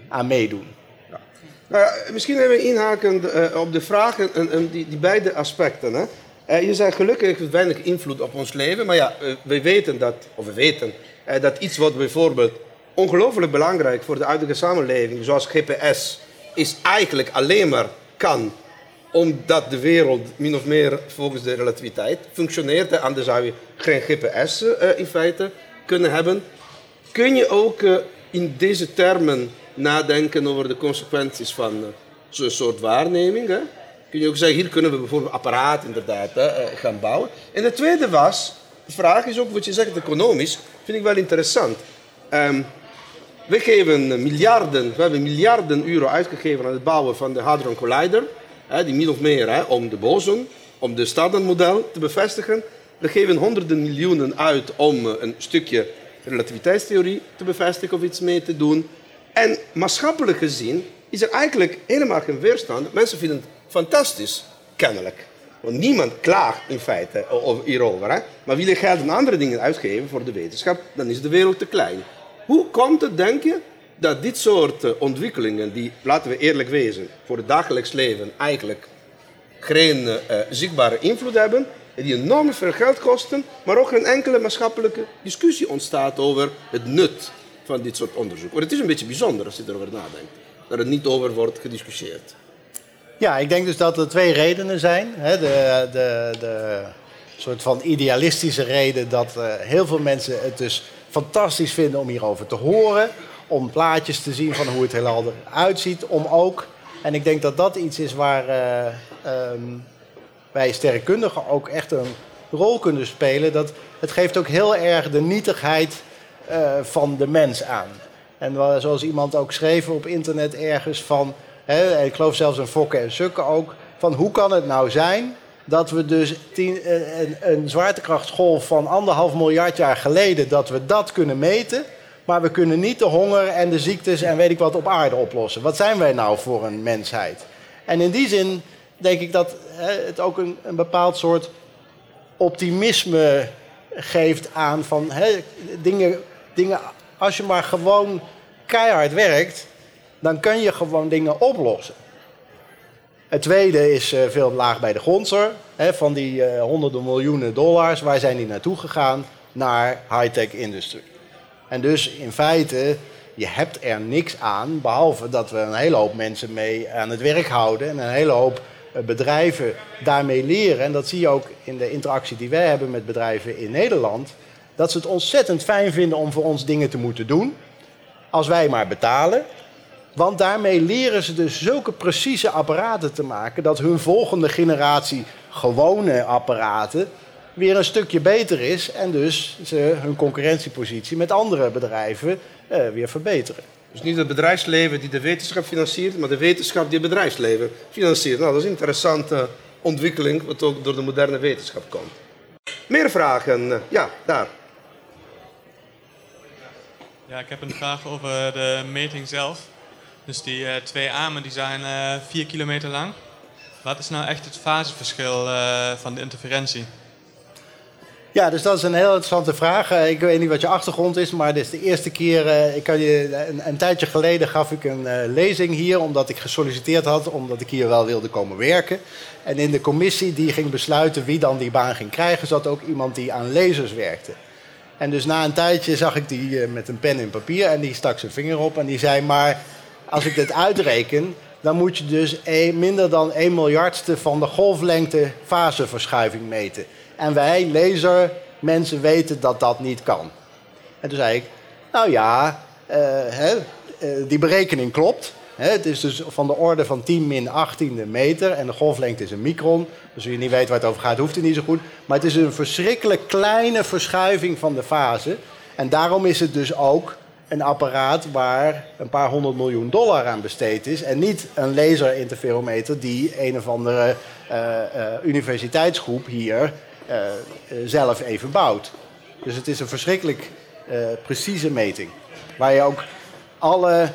aan meedoen. Ja. Nou, misschien even inhakend uh, op de vraag... en, en die, die beide aspecten... Hè? Uh, je zei gelukkig weinig invloed op ons leven, maar ja, uh, we weten dat, of we weten uh, dat iets wat bijvoorbeeld ongelooflijk belangrijk voor de huidige samenleving, zoals G P S, is eigenlijk alleen maar kan omdat de wereld min of meer volgens de relativiteit functioneert. Uh, anders zou je geen G P S uh, in feite kunnen hebben. Kun je ook uh, in deze termen nadenken over de consequenties van uh, zo'n soort waarneming? Hè? Kun je ook zeggen, hier kunnen we bijvoorbeeld een apparaat inderdaad hè, gaan bouwen. En de tweede was, de vraag is ook wat je zegt economisch, vind ik wel interessant. Um, we, geven miljarden, we hebben miljarden euro uitgegeven aan het bouwen van de Hadron Collider. Hè, die min of meer hè, om de boson, om de standaardmodel te bevestigen. We geven honderden miljoenen uit om een stukje relativiteitstheorie te bevestigen of iets mee te doen. En maatschappelijk gezien is er eigenlijk helemaal geen weerstand. Mensen vinden het fantastisch, kennelijk. Want niemand klaagt in feite hierover. Hè? Maar wil je geld en andere dingen uitgeven voor de wetenschap, dan is de wereld te klein. Hoe komt het, denk je, dat dit soort ontwikkelingen, die, laten we eerlijk wezen, voor het dagelijks leven eigenlijk geen uh, zichtbare invloed hebben, en die enorm veel geld kosten, maar ook geen enkele maatschappelijke discussie ontstaat over het nut van dit soort onderzoek? Maar het is een beetje bijzonder als je erover nadenkt, dat het niet over wordt gediscussieerd. Ja, ik denk dus dat er twee redenen zijn. De, de, de soort van idealistische reden dat heel veel mensen het dus fantastisch vinden om hierover te horen. Om plaatjes te zien van hoe het heelal eruit ziet. Om ook, en ik denk dat dat iets is waar uh, um, wij sterrenkundigen ook echt een rol kunnen spelen. Dat het geeft ook heel erg de nietigheid uh, van de mens aan. En zoals iemand ook schreef op internet ergens van... He, ik geloof zelfs in Fokke en Sukke ook, van hoe kan het nou zijn dat we dus tien, een, een zwaartekrachtsgolf van anderhalf miljard jaar geleden, dat we dat kunnen meten, Maar we kunnen niet de honger en de ziektes en weet ik wat op aarde oplossen. Wat zijn wij nou voor een mensheid? En in die zin denk ik dat het ook een, een bepaald soort optimisme geeft aan van hè, dingen, dingen... Als je maar gewoon keihard werkt, dan kun je gewoon dingen oplossen. Het tweede is uh, veel laag bij de grondser. Hè, van die uh, honderden miljoenen dollars, waar zijn die naartoe gegaan? Naar high-tech industrie. En dus in feite, je hebt er niks aan, behalve dat we een hele hoop mensen mee aan het werk houden en een hele hoop uh, bedrijven daarmee leren. En dat zie je ook in de interactie die wij hebben met bedrijven in Nederland, dat ze het ontzettend fijn vinden om voor ons dingen te moeten doen, als wij maar betalen. Want daarmee leren ze dus zulke precieze apparaten te maken, dat hun volgende generatie gewone apparaten weer een stukje beter is, en dus ze hun concurrentiepositie met andere bedrijven eh, weer verbeteren. Dus niet het bedrijfsleven die de wetenschap financiert, maar de wetenschap die het bedrijfsleven financiert. Nou, dat is een interessante ontwikkeling, wat ook door de moderne wetenschap komt. Meer vragen? Ja, daar. Ja, ik heb een vraag over de meting zelf. Dus die uh, twee armen die zijn uh, vier kilometer lang. Wat is nou echt het faseverschil uh, van de interferentie? Ja, dus dat is een heel interessante vraag. Uh, ik weet niet wat je achtergrond is, maar dit is de eerste keer... Uh, ik kan je, een, een tijdje geleden gaf ik een uh, lezing hier, omdat ik gesolliciteerd had, omdat ik hier wel wilde komen werken. En in de commissie die ging besluiten wie dan die baan ging krijgen, zat ook iemand die aan lasers werkte. En dus na een tijdje zag ik die uh, met een pen en papier en die stak zijn vinger op en die zei maar... Als ik dit uitreken, dan moet je dus minder dan één miljardste van de golflengte faseverschuiving meten. En wij, lasermensen, weten dat dat niet kan. En toen zei ik, nou ja, uh, hè, uh, die berekening klopt. Hè, het is dus van de orde van tien min achttiende meter en de golflengte is een micron. Dus als je niet weet waar het over gaat, hoeft het niet zo goed. Maar het is een verschrikkelijk kleine verschuiving van de fase. En daarom is het dus ook een apparaat waar een paar honderd miljoen dollar aan besteed is, en niet een laserinterferometer die een of andere uh, uh, universiteitsgroep hier uh, uh, zelf even bouwt. Dus het is een verschrikkelijk uh, precieze meting, waar je ook alle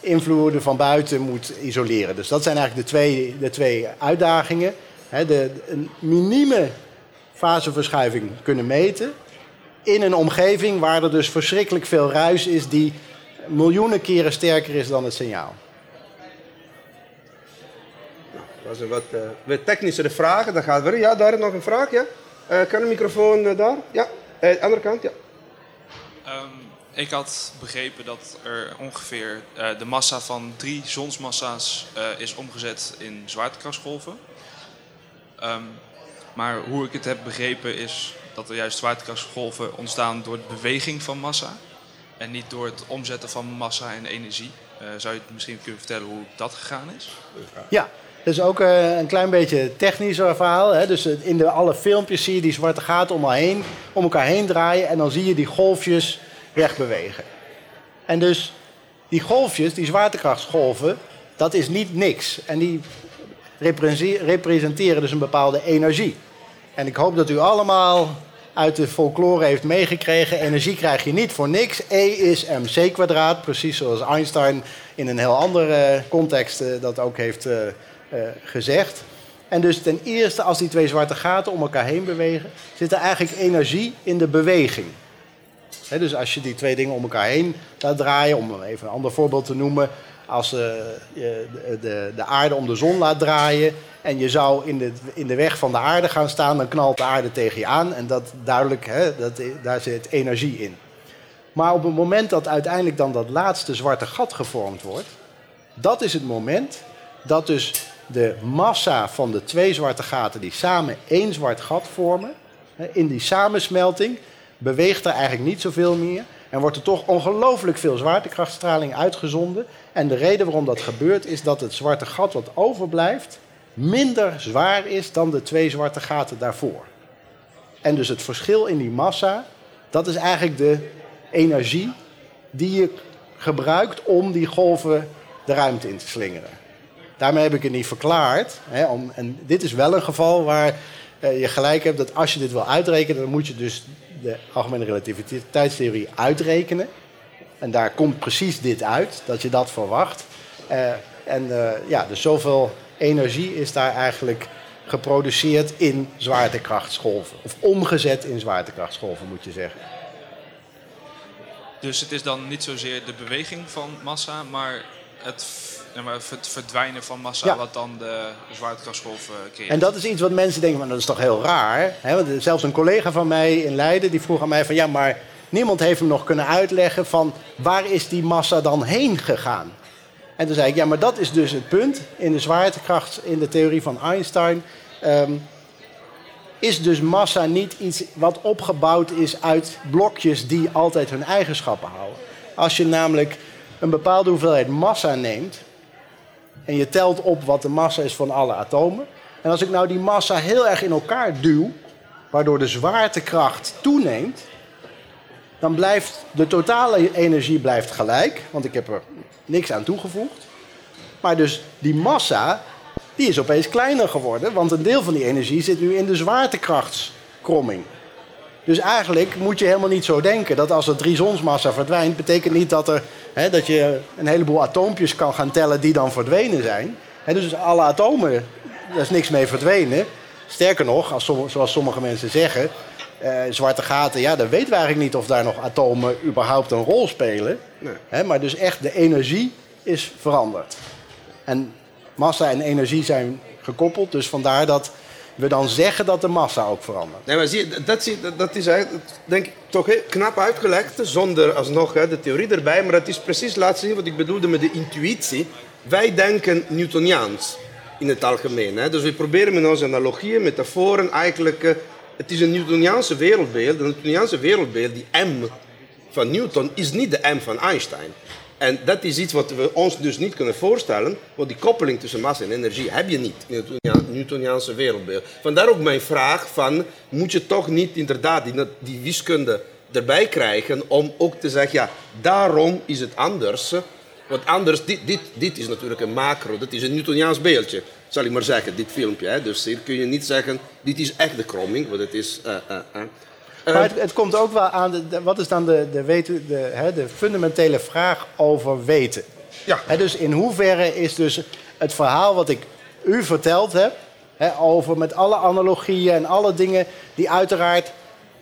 invloeden van buiten moet isoleren. Dus dat zijn eigenlijk de twee, de twee uitdagingen. He, de, een minieme faseverschuiving kunnen meten in een omgeving waar er dus verschrikkelijk veel ruis is die miljoenen keren sterker is dan het signaal. Dat zijn wat, uh, wat technischere vragen. Dan gaat weer. Ja, daar nog een vraag. Ja? Uh, kan de microfoon uh, daar? Ja, uh, andere kant. Ja. Um, ik had begrepen dat er ongeveer uh, de massa van drie zonsmassa's uh, is omgezet in zwaartekrachtsgolven. Um, maar hoe ik het heb begrepen is dat er juist zwaartekrachtsgolven ontstaan door de beweging van massa en niet door het omzetten van massa en energie. Uh, zou je het misschien kunnen vertellen hoe dat gegaan is? Ja, dat is ook uh, een klein beetje technischer verhaal. Hè? Dus in de, alle filmpjes zie je die zwarte gaten om elkaar, heen, om elkaar heen draaien en dan zie je die golfjes wegbewegen. En dus die golfjes, die zwaartekrachtsgolven, dat is niet niks. En die representeren dus een bepaalde energie. En ik hoop dat u allemaal uit de folklore heeft meegekregen. Energie krijg je niet voor niks. E is mc kwadraat. Precies zoals Einstein in een heel andere context dat ook heeft uh, uh, gezegd. En dus ten eerste, als die twee zwarte gaten om elkaar heen bewegen, zit er eigenlijk energie in de beweging. He, dus als je die twee dingen om elkaar heen laat draaien, om even een ander voorbeeld te noemen, als uh, je de, de aarde om de zon laat draaien en je zou in de, in de weg van de aarde gaan staan, dan knalt de aarde tegen je aan. En dat duidelijk, hè, dat, daar zit energie in. Maar op het moment dat uiteindelijk dan dat laatste zwarte gat gevormd wordt, dat is het moment dat dus de massa van de twee zwarte gaten die samen één zwart gat vormen, hè, in die samensmelting beweegt er eigenlijk niet zoveel meer. En wordt er toch ongelooflijk veel zwaartekrachtstraling uitgezonden. En de reden waarom dat gebeurt is dat het zwarte gat wat overblijft minder zwaar is dan de twee zwarte gaten daarvoor. En dus het verschil in die massa, dat is eigenlijk de energie die je gebruikt om die golven de ruimte in te slingeren. Daarmee heb ik het niet verklaard. Hè, om, en dit is wel een geval waar eh, je gelijk hebt dat als je dit wil uitrekenen, dan moet je dus de algemene relativiteitstheorie uitrekenen. En daar komt precies dit uit, dat je dat verwacht. Uh, en uh, ja, dus zoveel energie is daar eigenlijk geproduceerd in zwaartekrachtsgolven. Of omgezet in zwaartekrachtsgolven, moet je zeggen. Dus het is dan niet zozeer de beweging van massa, maar het, het verdwijnen van massa, ja, wat dan de zwaartekrachtsgolf creëert. En dat is iets wat mensen denken, maar dat is toch heel raar. Hè? Want zelfs een collega van mij in Leiden, die vroeg aan mij van, ja, maar niemand heeft hem nog kunnen uitleggen van waar is die massa dan heen gegaan? En toen zei ik, ja, maar dat is dus het punt. In de zwaartekracht, in de theorie van Einstein, um, is dus massa niet iets wat opgebouwd is uit blokjes die altijd hun eigenschappen houden. Als je namelijk een bepaalde hoeveelheid massa neemt en je telt op wat de massa is van alle atomen. En als ik nou die massa heel erg in elkaar duw, waardoor de zwaartekracht toeneemt, dan blijft de totale energie blijft gelijk, want ik heb er niks aan toegevoegd. Maar dus die massa, die is opeens kleiner geworden, want een deel van die energie zit nu in de zwaartekrachtskromming. Dus eigenlijk moet je helemaal niet zo denken dat als er drie zonsmassa verdwijnt, betekent niet dat, er, hè, dat je een heleboel atoompjes kan gaan tellen die dan verdwenen zijn. Hè, dus alle atomen, daar is niks mee verdwenen. Sterker nog, als, zoals sommige mensen zeggen, eh, zwarte gaten, ja, dan weten we eigenlijk niet of daar nog atomen überhaupt een rol spelen. Nee. Hè, maar dus echt de energie is veranderd. En massa en energie zijn gekoppeld, dus vandaar dat we dan zeggen dat de massa ook verandert. Nee, maar zie je, dat, zie, dat, dat is eigenlijk, denk ik, toch he, knap uitgelegd, zonder alsnog he, de theorie erbij. Maar dat is precies laat zien wat ik bedoelde met de intuïtie. Wij denken Newtoniaans in het algemeen. He. Dus we proberen met onze analogieën, metaforen, eigenlijk... Uh, het is een Newtoniaanse wereldbeeld. Een Newtoniaanse wereldbeeld, die M van Newton, is niet de M van Einstein. En dat is iets wat we ons dus niet kunnen voorstellen, want die koppeling tussen massa en energie heb je niet in het Newtoniaanse wereldbeeld. Vandaar ook mijn vraag van, moet je toch niet inderdaad die, die wiskunde erbij krijgen om ook te zeggen, ja, daarom is het anders. Want anders, dit, dit, dit is natuurlijk een macro, dat is een Newtoniaans beeldje, zal ik maar zeggen, dit filmpje. Hè? Dus hier kun je niet zeggen, dit is echt de kromming, want het is... Uh, uh, uh. Maar het, het komt ook wel aan, de, wat is dan de, de, weten, de, hè, de fundamentele vraag over weten? Ja. Hè, dus in hoeverre is dus het verhaal wat ik u verteld heb, hè, over met alle analogieën en alle dingen die uiteraard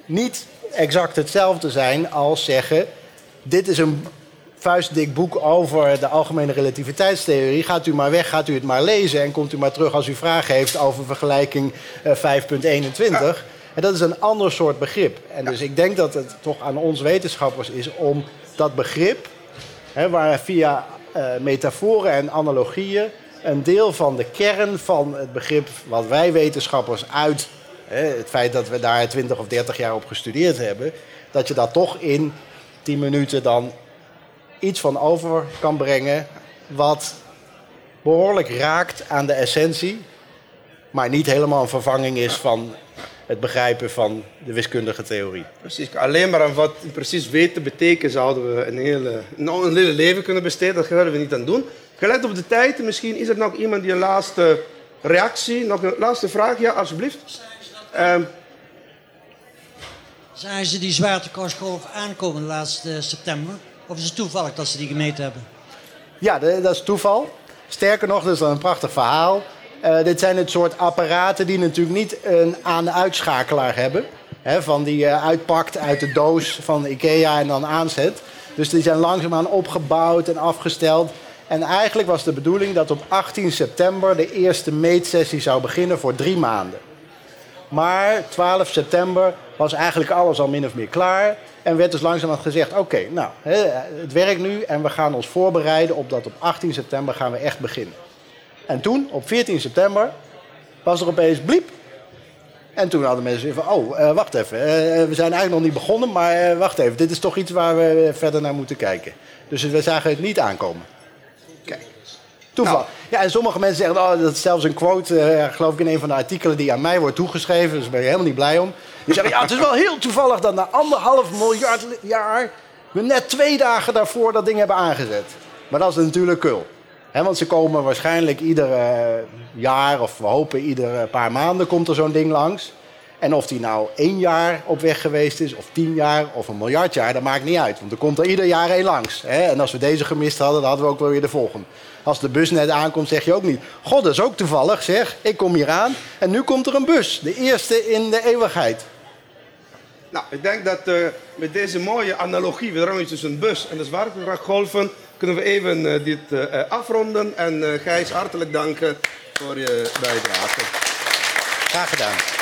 niet exact hetzelfde zijn als zeggen, dit is een vuistdik boek over de algemene relativiteitstheorie. Gaat u maar weg, gaat u het maar lezen en komt u maar terug als u vragen heeft over vergelijking uh, vijf punt eenentwintig. Ja. En dat is een ander soort begrip. En dus ik denk dat het toch aan ons wetenschappers is om dat begrip, hè, waar via uh, metaforen en analogieën een deel van de kern van het begrip wat wij wetenschappers uit, hè, het feit dat we daar twintig of dertig jaar op gestudeerd hebben, dat je daar toch in tien minuten dan iets van over kan brengen wat behoorlijk raakt aan de essentie, maar niet helemaal een vervanging is van het begrijpen van de wiskundige theorie. Precies, alleen maar aan wat precies weten betekent, zouden we een hele, nou een hele leven kunnen besteden. Dat gaan we niet aan doen. Gelet op de tijd, misschien is er nog iemand die een laatste reactie, nog een laatste vraag. Ja, alsjeblieft. Zijn ze, dat... um. ze die zwaartekrachtsgolf aankomen laatste september? Of is het toevallig dat ze die gemeten hebben? Ja, dat is toeval. Sterker nog, dat is dan een prachtig verhaal. Uh, dit zijn het soort apparaten die natuurlijk niet een aan-uitschakelaar hebben. Hè, van die je uh, uitpakt uit de doos van IKEA en dan aanzet. Dus die zijn langzaamaan opgebouwd en afgesteld. En eigenlijk was de bedoeling dat op achttien september de eerste meetsessie zou beginnen voor drie maanden. Maar twaalf september was eigenlijk alles al min of meer klaar. En werd dus langzaamaan gezegd, oké, okay, nou, het werkt nu en we gaan ons voorbereiden op dat op achttien september gaan we echt beginnen. En toen, op veertien september, was er opeens bliep. En toen hadden mensen van, oh, uh, wacht even. Uh, we zijn eigenlijk nog niet begonnen, maar uh, wacht even. Dit is toch iets waar we verder naar moeten kijken. Dus we zagen het niet aankomen. Kijk, toeval. Nou. Ja, en sommige mensen zeggen, oh, dat is zelfs een quote, uh, geloof ik, in een van de artikelen die aan mij wordt toegeschreven. Dus daar ben je helemaal niet blij om. Die zeggen, ja, het is wel heel toevallig dat na anderhalf miljard jaar we net twee dagen daarvoor dat ding hebben aangezet. Maar dat is natuurlijk kul. He, want ze komen waarschijnlijk ieder uh, jaar, of we hopen ieder uh, paar maanden komt er zo'n ding langs. En of die nou één jaar op weg geweest is, of tien jaar, of een miljard jaar, dat maakt niet uit. Want er komt er ieder jaar één langs. Hè? En als we deze gemist hadden, dan hadden we ook wel weer de volgende. Als de bus net aankomt, zeg je ook niet: god, dat is ook toevallig, zeg. Ik kom hier aan en nu komt er een bus. De eerste in de eeuwigheid. Nou, ik denk dat uh, met deze mooie analogie, we draaien tussen een bus en de zwaartekrachtgolven, kunnen we even uh, dit uh, afronden. En uh, Gijs, hartelijk dank voor je bijdrage. Graag gedaan.